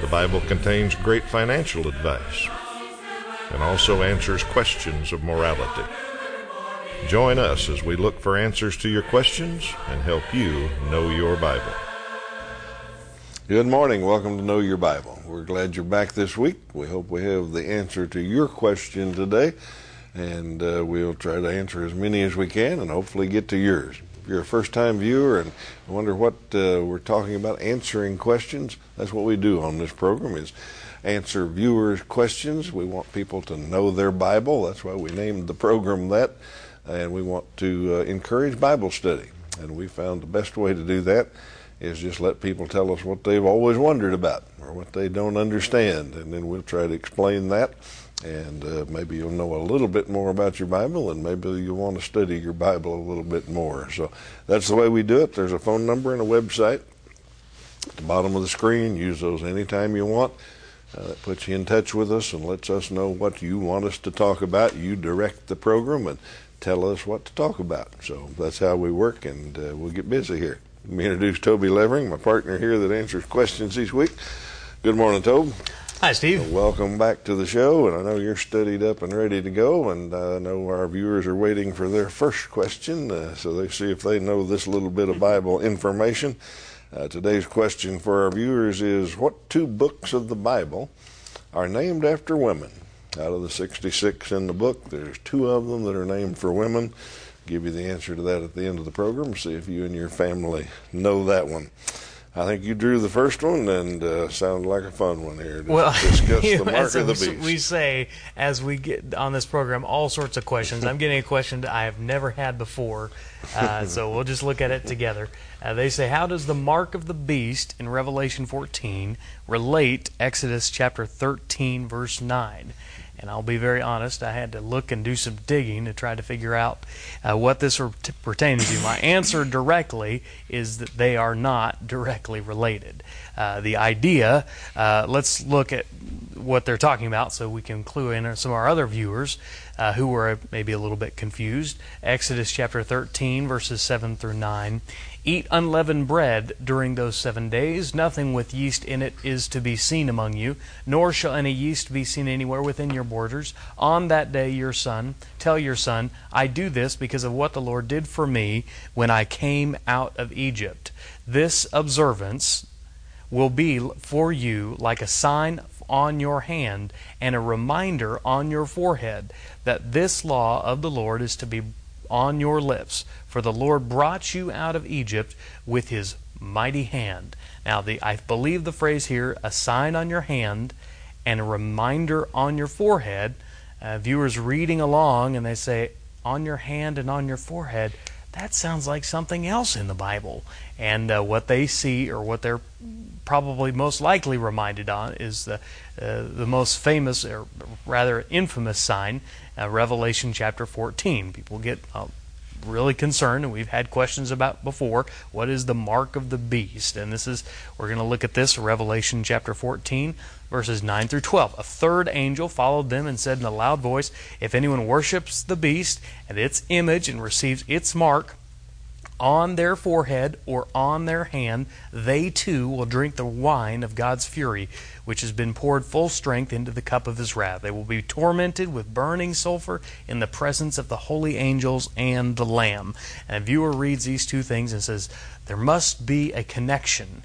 The Bible contains great financial advice and also answers questions of morality. Join us as we look for answers to your questions and help you know your Bible. Good morning. Welcome to Know Your Bible. We're glad you're back this week. We hope we have the answer to your question today, and we'll try to answer as many as we can and hopefully get to yours. If you're a first-time viewer and wonder what we're talking about, answering questions, that's what we do on this program, is answer viewers' questions. We want people to know their Bible. That's why we named the program that. And we want to encourage Bible study. And we found the best way to do that is just let people tell us what they've always wondered about or what they don't understand. And then we'll try to explain that. And maybe you'll know a little bit more about your Bible, and maybe you'll want to study your Bible a little bit more. So that's the way we do it. There's a phone number and a website at the bottom of the screen. Use those anytime you want. That puts you in touch with us and lets us know what you want us to talk about. You direct the program and tell us what to talk about. So that's how we work, and we'll get busy here. Let me introduce Toby Levering, my partner here that answers questions each week. Good morning, Toby. Hi, Steve. So welcome back to the show, and I know you're studied up and ready to go, and I know our viewers are waiting for their first question, so they see if they know this little bit of Bible information. Today's question for our viewers is, what two books of the Bible are named after women? Out of the 66 in the book, there's two of them that are named for women. I'll give you the answer to that at the end of the program, see if you and your family know that one. I think you drew the first one, and sounded like a fun one here. Well, discuss the mark of the beast. We say, as we get on this program, all sorts of questions. I'm getting a question that I have never had before, so we'll just look at it together. They say, how does the mark of the beast in Revelation 14 relate Exodus chapter 13, verse 9? And I'll be very honest, I had to look and do some digging to try to figure out what this pertains to. My answer directly is that they are not directly related. The idea, let's look at what they're talking about so we can clue in some of our other viewers who were maybe a little bit confused. Exodus chapter 13, verses 7 through 9. Eat unleavened bread during those 7 days. Nothing with yeast in it is to be seen among you, nor shall any yeast be seen anywhere within your borders. On that day tell your son, I do this because of what the Lord did for me when I came out of Egypt. This observance will be for you like a sign on your hand and a reminder on your forehead that this law of the Lord is to be on your lips, for the Lord brought you out of Egypt with His mighty hand. Now, I believe the phrase here, a sign on your hand and a reminder on your forehead. Viewers reading along and they say, on your hand and on your forehead, that sounds like something else in the Bible. And what they see, or what they're probably most likely reminded on, is the most famous, or rather infamous sign, Revelation chapter 14. People get really concerned, and we've had questions about before, what is the mark of the beast? And we're going to look at this, Revelation chapter 14, verses 9 through 12. A third angel followed them and said in a loud voice, if anyone worships the beast and its image and receives its mark on their forehead or on their hand, they too will drink the wine of God's fury, which has been poured full strength into the cup of His wrath. They will be tormented with burning sulfur in the presence of the holy angels and the Lamb. And a viewer reads these two things and says, there must be a connection.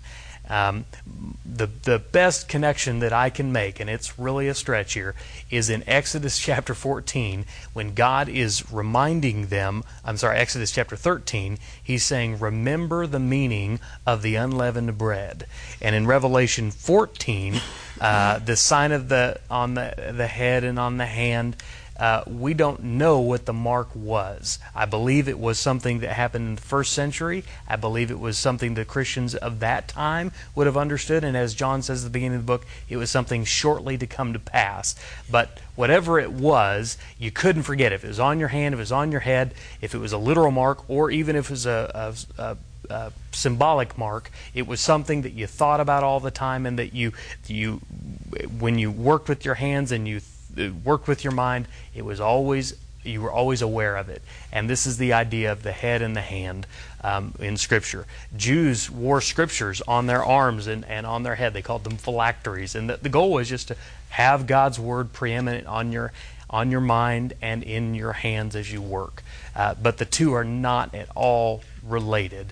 The best connection that I can make, and it's really a stretch here, is in Exodus chapter 14, when God is reminding them, Exodus chapter 13, He's saying, remember the meaning of the unleavened bread. And in Revelation 14, The sign of the on the head and on the hand. We don't know what the mark was. I believe it was something that happened in the first century. I believe it was something the Christians of that time would have understood, and as John says at the beginning of the book, it was something shortly to come to pass. But whatever it was, you couldn't forget it. If it was on your hand, if it was on your head, if it was a literal mark, or even if it was a symbolic mark, it was something that you thought about all the time, and that you when you worked with your hands and you worked with your mind, it was always, you were always aware of it. And this is the idea of the head and the hand in Scripture. Jews wore scriptures on their arms and on their head. They called them phylacteries. And the goal was just to have God's word preeminent on your mind and in your hands as you work. But the two are not at all related.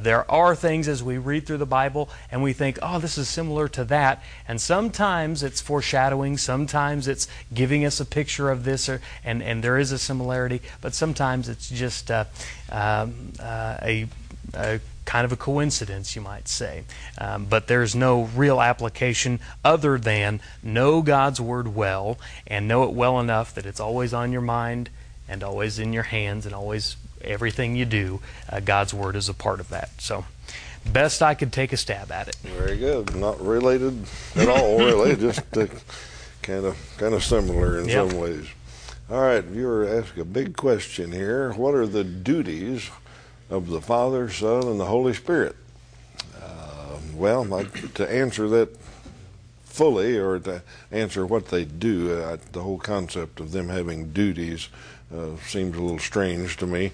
There are things as we read through the Bible and we think, oh, this is similar to that, and sometimes it's foreshadowing, sometimes it's giving us a picture of this, or, and there is a similarity, but sometimes it's just a kind of a coincidence, you might say. But there's no real application other than know God's Word well, and know it well enough that it's always on your mind and always in your hands and always everything you do. God's Word is a part of that. So, best I could take a stab at it. Very good. Not related at all, really. Just kind of similar in some ways. All right, you were asked a big question here. What are the duties of the Father, Son, and the Holy Spirit? To answer that fully, or to answer what they do, the whole concept of them having duties seems a little strange to me.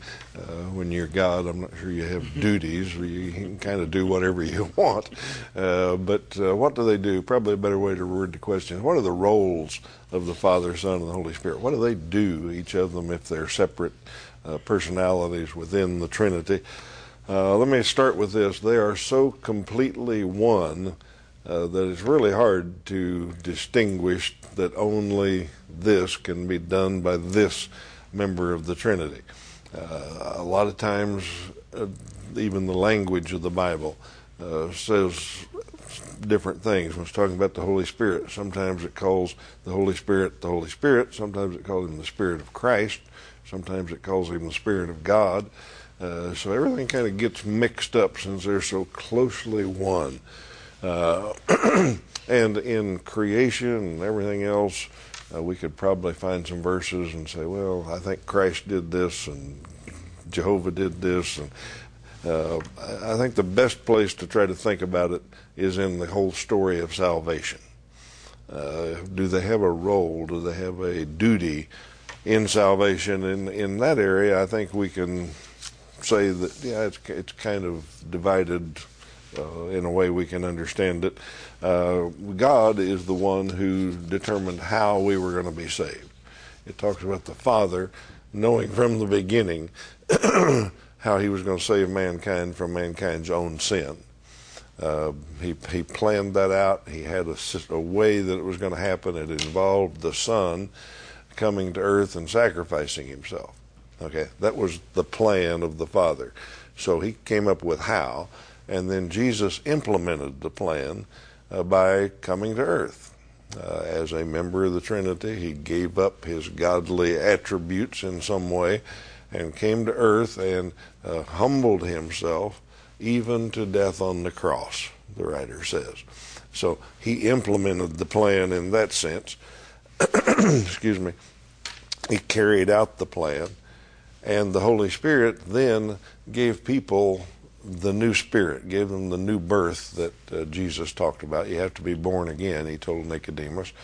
When you're God, I'm not sure you have duties. You can kind of do whatever you want. But what do they do? Probably a better way to word the question. What are the roles of the Father, Son, and the Holy Spirit? What do they do, each of them, if they're separate personalities within the Trinity? Let me start with this. They are so completely one that it's really hard to distinguish that only this can be done by this member of the Trinity. A lot of times, even the language of the Bible says different things. When it's talking about the Holy Spirit, sometimes it calls the Holy Spirit, sometimes it calls him the Spirit of Christ, sometimes it calls him the Spirit of God. So everything kind of gets mixed up since they're so closely one. And in creation and everything else, we could probably find some verses and say, well, I think Christ did this and Jehovah did this. And I think the best place to try to think about it is in the whole story of salvation. Do they have a role? Do they have a duty in salvation? In that area, I think we can say that it's kind of divided in a way we can understand it. God is the one who determined how we were going to be saved. It talks about the Father knowing from the beginning how he was going to save mankind from mankind's own sin. He planned that out. He had a way that it was going to happen. It involved the Son coming to earth and sacrificing himself. Okay, that was the plan of the Father. So he came up with how, and then Jesus implemented the plan by coming to earth. As a member of the Trinity, he gave up his godly attributes in some way and came to earth and humbled himself even to death on the cross, the writer says. So he implemented the plan in that sense. Excuse me. He carried out the plan, and the Holy Spirit then gave people the new spirit, gave them the new birth that Jesus talked about. You have to be born again, he told Nicodemus.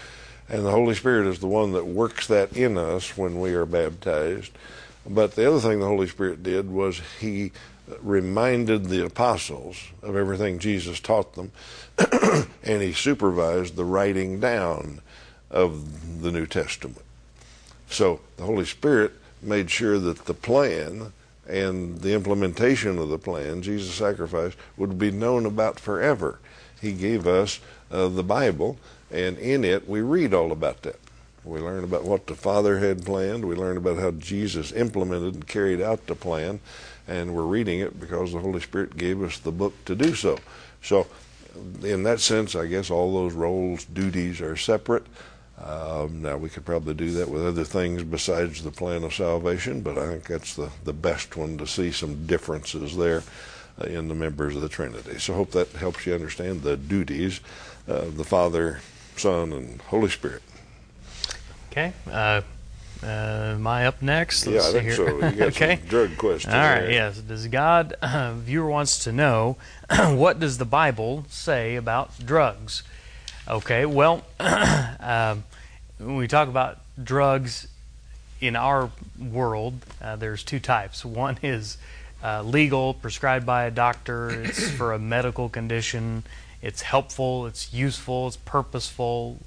And the Holy Spirit is the one that works that in us when we are baptized. But the other thing the Holy Spirit did was he reminded the apostles of everything Jesus taught them, and he supervised the writing down of the New Testament. So the Holy Spirit made sure that the plan and the implementation of the plan, Jesus' sacrifice, would be known about forever. He gave us the Bible, and in it we read all about that. We learn about what the Father had planned. We learn about how Jesus implemented and carried out the plan, and we're reading it because the Holy Spirit gave us the book to do so. So in that sense, I guess all those roles, duties are separate. Now, we could probably do that with other things besides the plan of salvation, but I think that's the best one to see some differences there in the members of the Trinity. So I hope that helps you understand the duties of the Father, Son, and Holy Spirit. Okay. Am I up next? Let's see here. So. You got okay. Some drug questions. All right. There. Yes. Does God? Viewer wants to know what does the Bible say about drugs? Okay. Well, when we talk about drugs in our world, there's two types. One is legal, prescribed by a doctor. It's for a medical condition. It's helpful. It's useful. It's purposeful.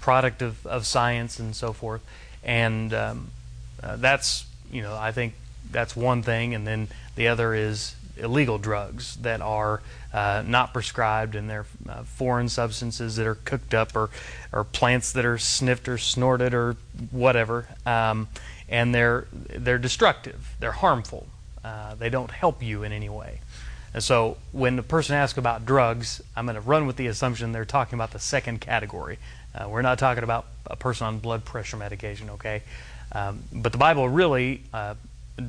Product of science and so forth. And that's, you know, I think that's one thing. And then the other is illegal drugs that are not prescribed, and they're foreign substances that are cooked up or plants that are sniffed or snorted or whatever. And they're destructive. They're harmful. They don't help you in any way. And so when the person asks about drugs, I'm going to run with the assumption they're talking about the second category. We're not talking about a person on blood pressure medication, okay? But the Bible really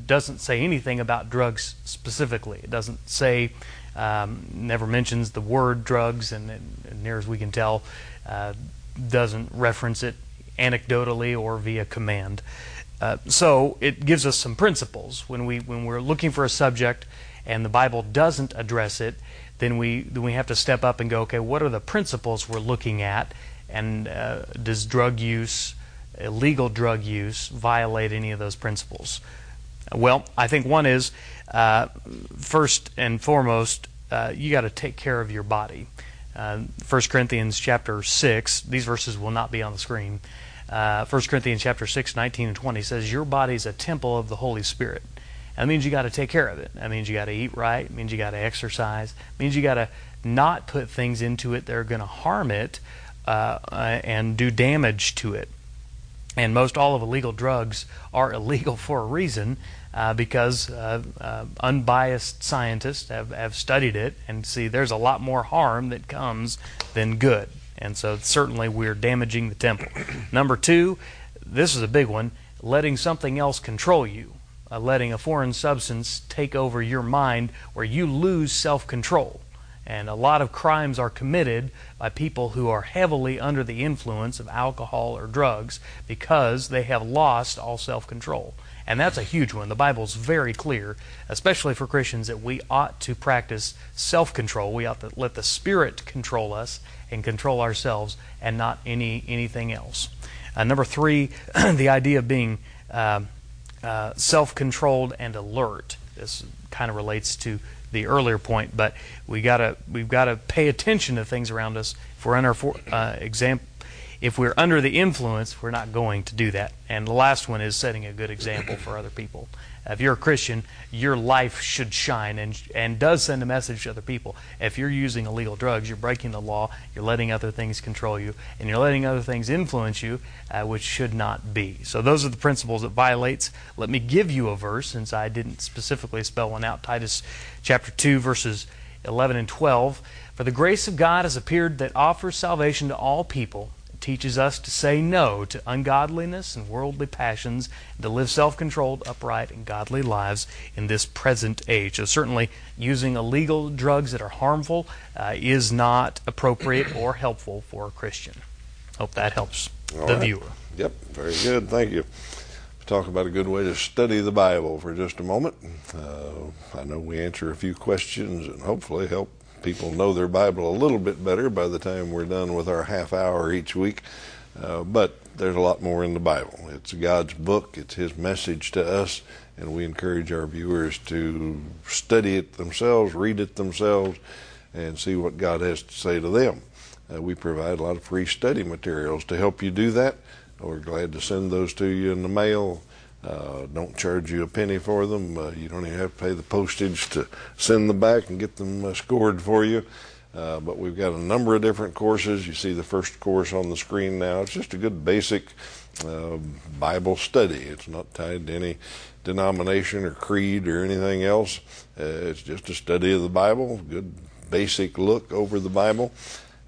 doesn't say anything about drugs specifically. It doesn't say, never mentions the word drugs, and near as we can tell, doesn't reference it anecdotally or via command. So it gives us some principles. When we're looking for a subject and the Bible doesn't address it, then we have to step up and go, okay, what are the principles we're looking at? And does drug use, illegal drug use, violate any of those principles? Well, I think one is, first and foremost, you got to take care of your body. 1 Corinthians chapter 6, these verses will not be on the screen. 1 Corinthians chapter 6, 19 and 20 says, your body is a temple of the Holy Spirit. And that means you got to take care of it. That means you got to eat right. It means you got to exercise. It means you got to not put things into it that are going to harm it. And do damage to it. And most all of illegal drugs are illegal for a reason, because unbiased scientists have studied it and see there's a lot more harm that comes than good. And so certainly we're damaging the temple. Number two, this is a big one, letting something else control you, letting a foreign substance take over your mind where you lose self-control. And a lot of crimes are committed by people who are heavily under the influence of alcohol or drugs because they have lost all self-control. And that's a huge one. The Bible's very clear, especially for Christians, that we ought to practice self-control. We ought to let the Spirit control us and control ourselves and not anything else. Number three, the idea of being self-controlled and alert. This kind of relates to the earlier point, but we've got to pay attention to things around us. If we're under if we're under the influence, we're not going to do that. And the last one is setting a good example for other people. If you're a Christian, your life should shine and does send a message to other people. If you're using illegal drugs, you're breaking the law. You're letting other things control you, and you're letting other things influence you, which should not be. So those are the principles it violates. Let me give you a verse, since I didn't specifically spell one out. Titus chapter 2, verses 11 and 12. For the grace of God has appeared that offers salvation to all people. Teaches us to say no to ungodliness and worldly passions, and to live self-controlled, upright, and godly lives in this present age. So certainly using illegal drugs that are harmful is not appropriate or helpful for a Christian. Hope that helps the viewer. Yep, very good. Thank you. We'll talk about a good way to study the Bible for just a moment. I know we answer a few questions and hopefully help people know their Bible a little bit better by the time we're done with our half hour each week. But there's a lot more in the Bible. It's God's book. It's His message to us. And we encourage our viewers to study it themselves, read it themselves, and see what God has to say to them. We provide a lot of free study materials to help you do that. We're glad to send those to you in the mail. Don't charge you a penny for them. You don't even have to pay the postage to send them back and get them scored for you. But we've got a number of different courses. You see the first course on the screen now. It's just a good basic Bible study. It's not tied to any denomination or creed or anything else. It's just a study of the Bible, good basic look over the Bible,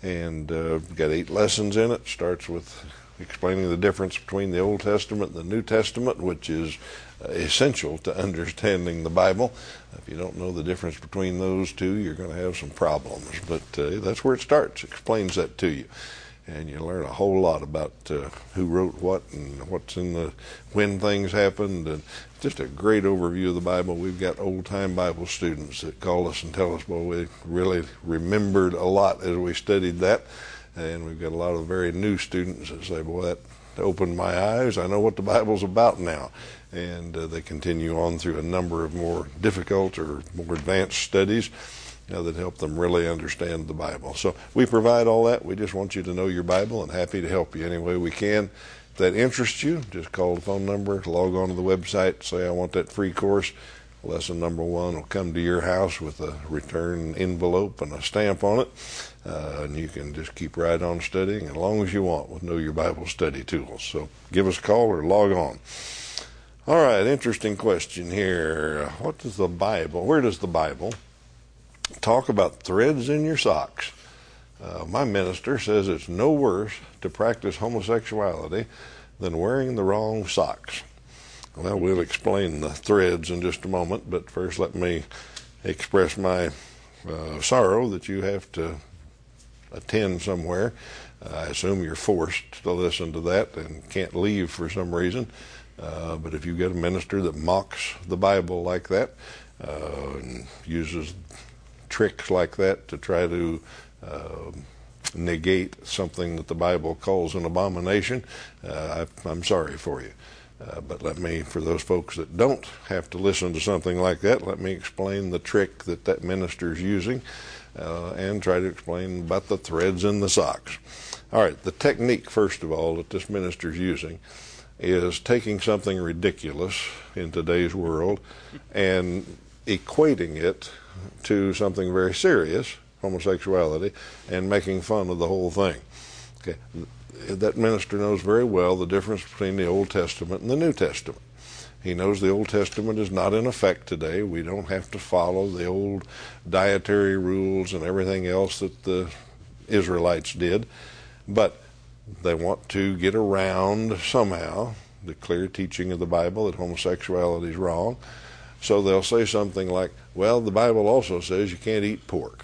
and we've got 8 lessons in it. Starts with explaining the difference between the Old Testament and the New Testament, which is essential to understanding the Bible. If you don't know the difference between those two, you're going to have some problems, but that's where it starts. Explains that to you, and you learn a whole lot about who wrote what and what's in the, when things happened, and just a great overview of the Bible. We've got old-time Bible students that call us and tell us, well, we really remembered a lot as we studied that. And we've got a lot of very new students that say, boy, that opened my eyes. I know what the Bible's about now. And they continue on through a number of more difficult or more advanced studies that help them really understand the Bible. So we provide all that. We just want you to know your Bible, and happy to help you any way we can. If that interests you, just call the phone number, log on to the website, say, I want that free course. Lesson number 1 will come to your house with a return envelope and a stamp on it, and you can just keep right on studying as long as you want with Know Your Bible study tools. So give us a call or log on. All right, interesting question here. What does the Bible, where does the Bible talk about threads in your socks? My minister says it's no worse to practice homosexuality than wearing the wrong socks. Well, we'll explain the threads in just a moment, but first let me express my sorrow that you have to attend somewhere. I assume you're forced to listen to that and can't leave for some reason. But if you get a minister that mocks the Bible like that and uses tricks like that to try to negate something that the Bible calls an abomination, I'm sorry for you. But let me, for those folks that don't have to listen to something like that, let me explain the trick that that minister is using and try to explain about the threads in the socks. All right, the technique, first of all, that this minister is using is taking something ridiculous in today's world and equating it to something very serious, homosexuality, and making fun of the whole thing. Okay. That minister knows very well the difference between the Old Testament and the New Testament. He knows the Old Testament is not in effect today. We don't have to follow the old dietary rules and everything else that the Israelites did, but they want to get around somehow the clear teaching of the Bible that homosexuality is wrong. So they'll say something like, well, the Bible also says you can't eat pork,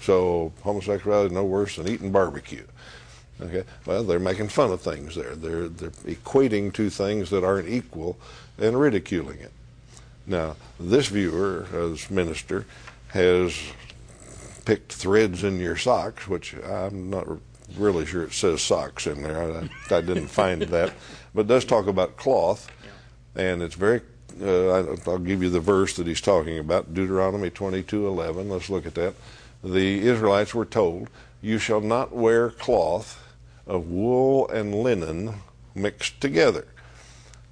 so homosexuality is no worse than eating barbecue. Okay, well, they're making fun of things there. They're equating two things that aren't equal and ridiculing it. Now, this viewer, as minister, has picked threads in your socks, which I'm not really sure it says socks in there. I didn't find that. But it does talk about cloth, and it's very, I'll give you the verse that he's talking about, Deuteronomy 22:11. Let's look at that. The Israelites were told, you shall not wear cloth of wool and linen mixed together.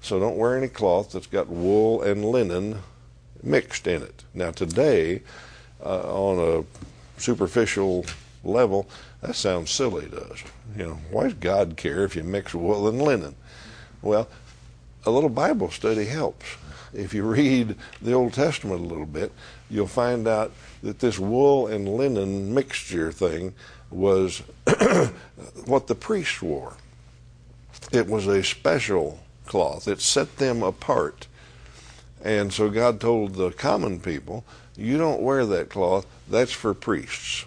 So don't wear any cloth that's got wool and linen mixed in it. Now today, on a superficial level, that sounds silly to us. You know, why does God care if you mix wool and linen? Well, a little Bible study helps. If you read the Old Testament a little bit, you'll find out that this wool and linen mixture thing was what the priests wore. It was a special cloth. It set them apart. And so God told the common people, you don't wear that cloth. That's for priests.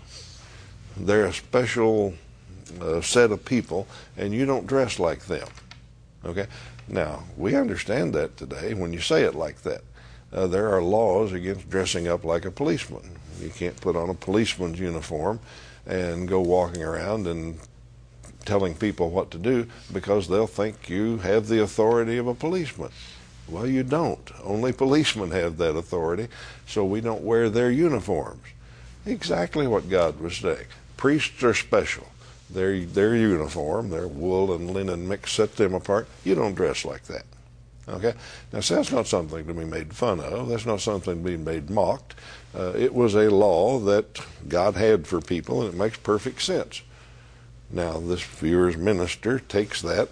They're a special set of people, and you don't dress like them. Okay? Now, we understand that today when you say it like that. There are laws against dressing up like a policeman. You can't put on a policeman's uniform and go walking around and telling people what to do, because they'll think you have the authority of a policeman. Well, you don't. Only policemen have that authority, so we don't wear their uniforms. Exactly what God was saying. Priests are special. Their uniform, their wool and linen mix, set them apart. You don't dress like that. Okay? Now, so that's not something to be made fun of. That's not something to be made mocked. It was a law that God had for people, and it makes perfect sense. Now, this viewer's minister takes that,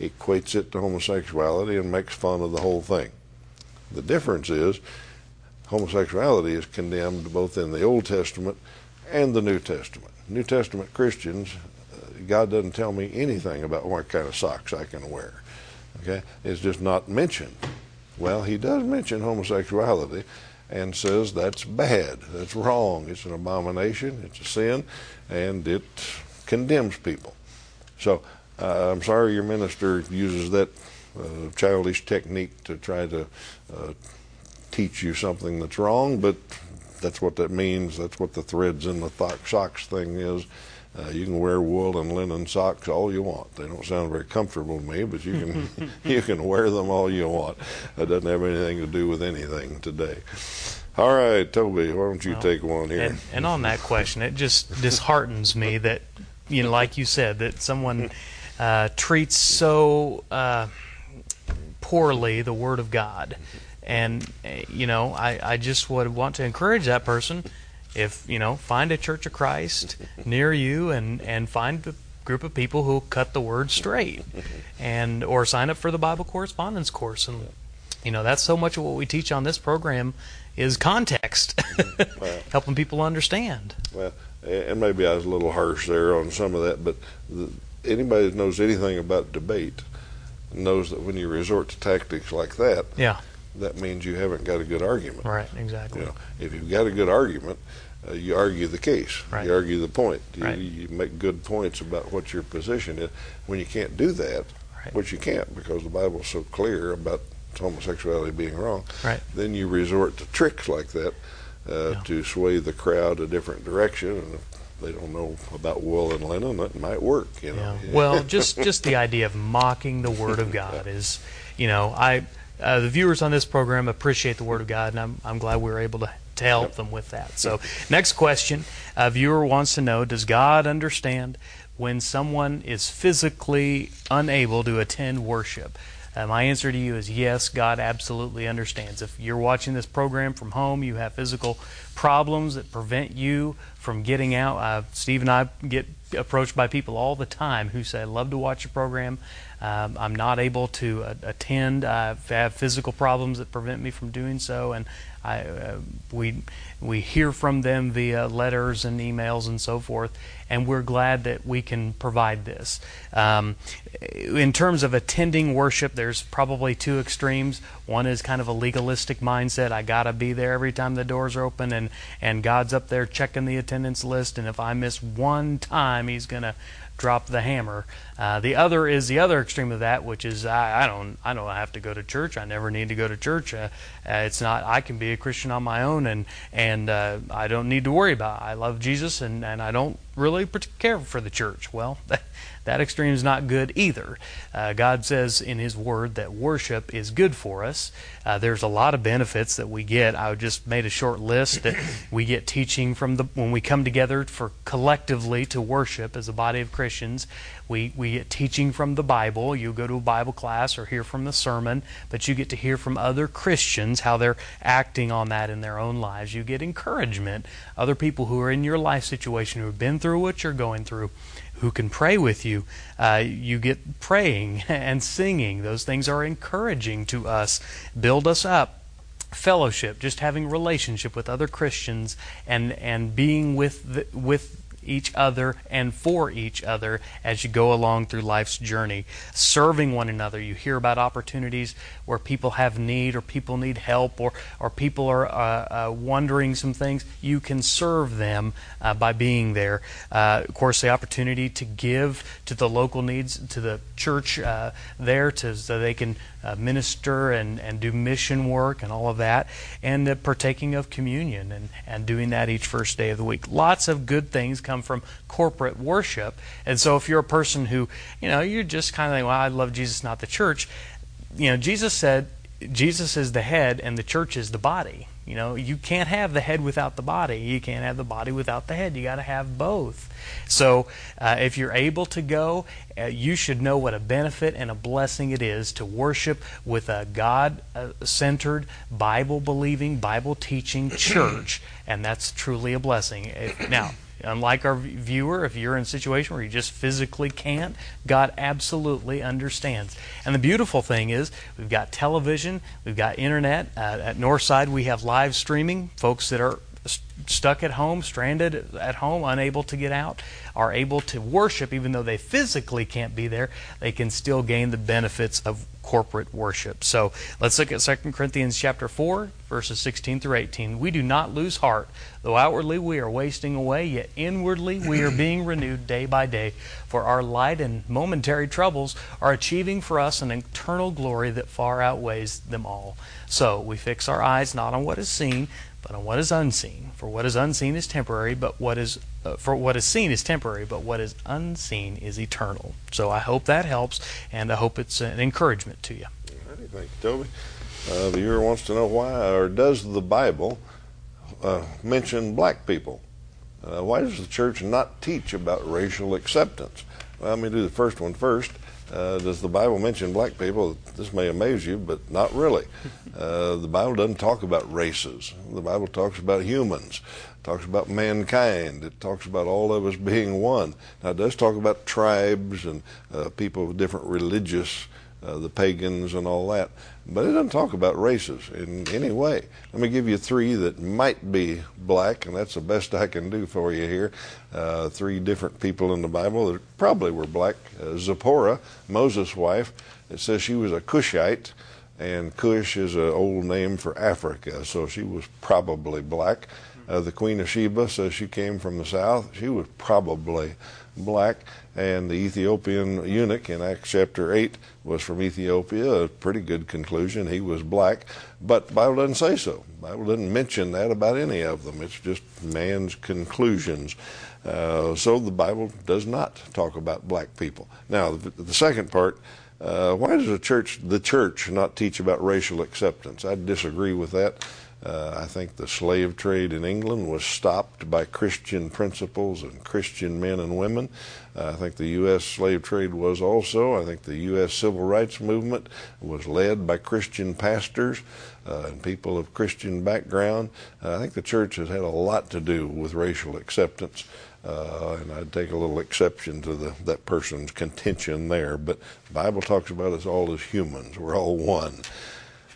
equates it to homosexuality, and makes fun of the whole thing. The difference is homosexuality is condemned both in the Old Testament and the New Testament. New Testament Christians, God doesn't tell me anything about what kind of socks I can wear. Okay? It's just not mentioned. Well, he does mention homosexuality and says that's bad, that's wrong, it's an abomination, it's a sin, and it condemns people. So I'm sorry your minister uses that childish technique to try to teach you something that's wrong, but that's what that means. That's what the threads in the socks thing is. You can wear wool and linen socks all you want. They don't sound very comfortable to me, but you can you can wear them all you want. It doesn't have anything to do with anything today. All right, Toby, why don't you take one here? And on that question, it just disheartens me that, you know, like you said, that someone treats so poorly the Word of God. And, you know, I just would want to encourage that person. If, you know, find a Church of Christ near you and find a group of people who cut the word straight, and or sign up for the Bible correspondence course. And, you know, that's so much of what we teach on this program is context, helping people understand. Well, and maybe I was a little harsh there on some of that, but anybody that knows anything about debate knows that when you resort to tactics like that, that means you haven't got a good argument. Right, exactly. You know, if you've got a good argument, you argue the case. Right. You argue the point. You make good points about what your position is. When you can't do that, which you can't because the Bible's so clear about homosexuality being wrong, then you resort to tricks like that to sway the crowd a different direction. And if they don't know about wool and linen, that might work. You know. Yeah. Well, just the idea of mocking the Word of God is, you know, the viewers on this program appreciate the Word of God, and I'm glad we were able to help them with that. So next question, a viewer wants to know, does God understand when someone is physically unable to attend worship? My answer to you is yes, God absolutely understands. If you're watching this program from home, you have physical problems that prevent you from getting out. Steve and I get approached by people all the time who say, I love to watch your program. I'm not able to attend. I have physical problems that prevent me from doing so, and we hear from them via letters and emails and so forth, and we're glad that we can provide this. In terms of attending worship, there's probably two extremes. One is kind of a legalistic mindset. I gotta be there every time the doors are open, and God's up there checking the attendance list, and if I miss one time, He's gonna drop the hammer. The other is the other extreme of that, which is I don't have to go to church. I never need to go to church. It's not. I can be a Christian on my own, and I don't need to worry about it. I love Jesus, and I don't really care for the church. Well, that extreme is not good either. God says in His Word that worship is good for us. There's a lot of benefits that we get. I just made a short list that we get teaching from when we come together for collectively to worship as a body of Christians. We get teaching from the Bible. You go to a Bible class or hear from the sermon, but you get to hear from other Christians how they're acting on that in their own lives. You get encouragement, other people who are in your life situation, who have been through what you're going through, who can pray with you. You get praying and singing. Those things are encouraging to us, build us up. Fellowship, just having relationship with other Christians and being with each other and for each other as you go along through life's journey. Serving one another. You hear about opportunities where people have need or people need help or people are wondering some things. You can serve them by being there. Of course, the opportunity to give to the local needs, to the church there so they can minister and do mission work and all of that. And the partaking of communion and doing that each first day of the week. Lots of good things come from corporate worship. And so if you're a person who, you know, you're just kind of like, well, I love Jesus, not the church. You know, Jesus said Jesus is the head and the church is the body. You know, you can't have the head without the body. You can't have the body without the head. You got to have both. So if you're able to go, you should know what a benefit and a blessing it is to worship with a God-centered, Bible-believing, Bible-teaching church. And that's truly a blessing. Now, Unlike our viewer, if you're in a situation where you just physically can't, God absolutely understands. And the beautiful thing is, we've got television, we've got internet. At Northside, we have live streaming. Folks that are stuck at home, stranded at home, unable to get out, are able to worship even though they physically can't be there. They can still gain the benefits of corporate worship. So let's look at 2 Corinthians chapter 4, verses 16 through 18. We do not lose heart, though outwardly we are wasting away, yet inwardly we are being renewed day by day. For our light and momentary troubles are achieving for us an eternal glory that far outweighs them all. So we fix our eyes not on what is seen, but on what is unseen. For what is unseen is temporary, but what is seen is temporary, but what is unseen is eternal. So I hope that helps, and I hope it's an encouragement to you. All right, thank you, Toby. The viewer wants to know why, or does the Bible mention black people? Why does the church not teach about racial acceptance? Well, let me do the first one first. Does the Bible mention black people? This may amaze you, but not really. The Bible doesn't talk about races. The Bible talks about humans. It talks about mankind. It talks about all of us being one. Now, it does talk about tribes and people with different religious, the pagans and all that. But it doesn't talk about races in any way. Let me give you three that might be black, and that's the best I can do for you here. Three different people in the Bible that probably were black. Zipporah, Moses' wife, it says she was a Cushite, and Cush is an old name for Africa, so she was probably black. The Queen of Sheba says she came from the south. She was probably black. And the Ethiopian eunuch in Acts chapter 8 was from Ethiopia. A pretty good conclusion. He was black. But the Bible doesn't say so. The Bible doesn't mention that about any of them. It's just man's conclusions. So the Bible does not talk about black people. Now, the second part, why does the church not teach about racial acceptance? I disagree with that. I think the slave trade in England was stopped by Christian principles and Christian men and women. I think the U.S. slave trade was also. I think the U.S. civil rights movement was led by Christian pastors and people of Christian background. I think the church has had a lot to do with racial acceptance, and I'd take a little exception to that person's contention there. But the Bible talks about us all as humans. We're all one.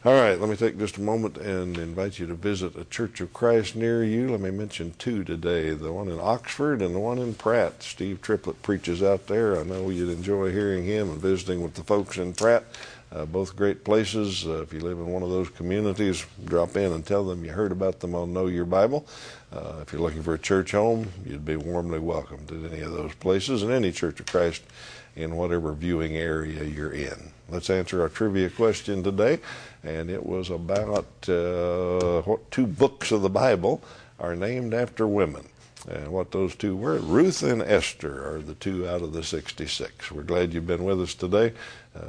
All right, let me take just a moment and invite you to visit a Church of Christ near you. Let me mention two today, the one in Oxford and the one in Pratt. Steve Triplett preaches out there. I know you'd enjoy hearing him and visiting with the folks in Pratt. Both great places. If you live in one of those communities, drop in and tell them you heard about them on Know Your Bible. If you're looking for a church home, you'd be warmly welcomed at any of those places and any Church of Christ in whatever viewing area you're in. Let's answer our trivia question today, and it was about what two books of the Bible are named after women. And what those two were, Ruth and Esther, are the two out of the 66. We're glad you've been with us today.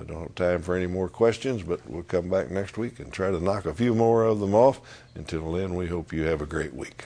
Don't have time for any more questions, but we'll come back next week and try to knock a few more of them off. Until then, we hope you have a great week.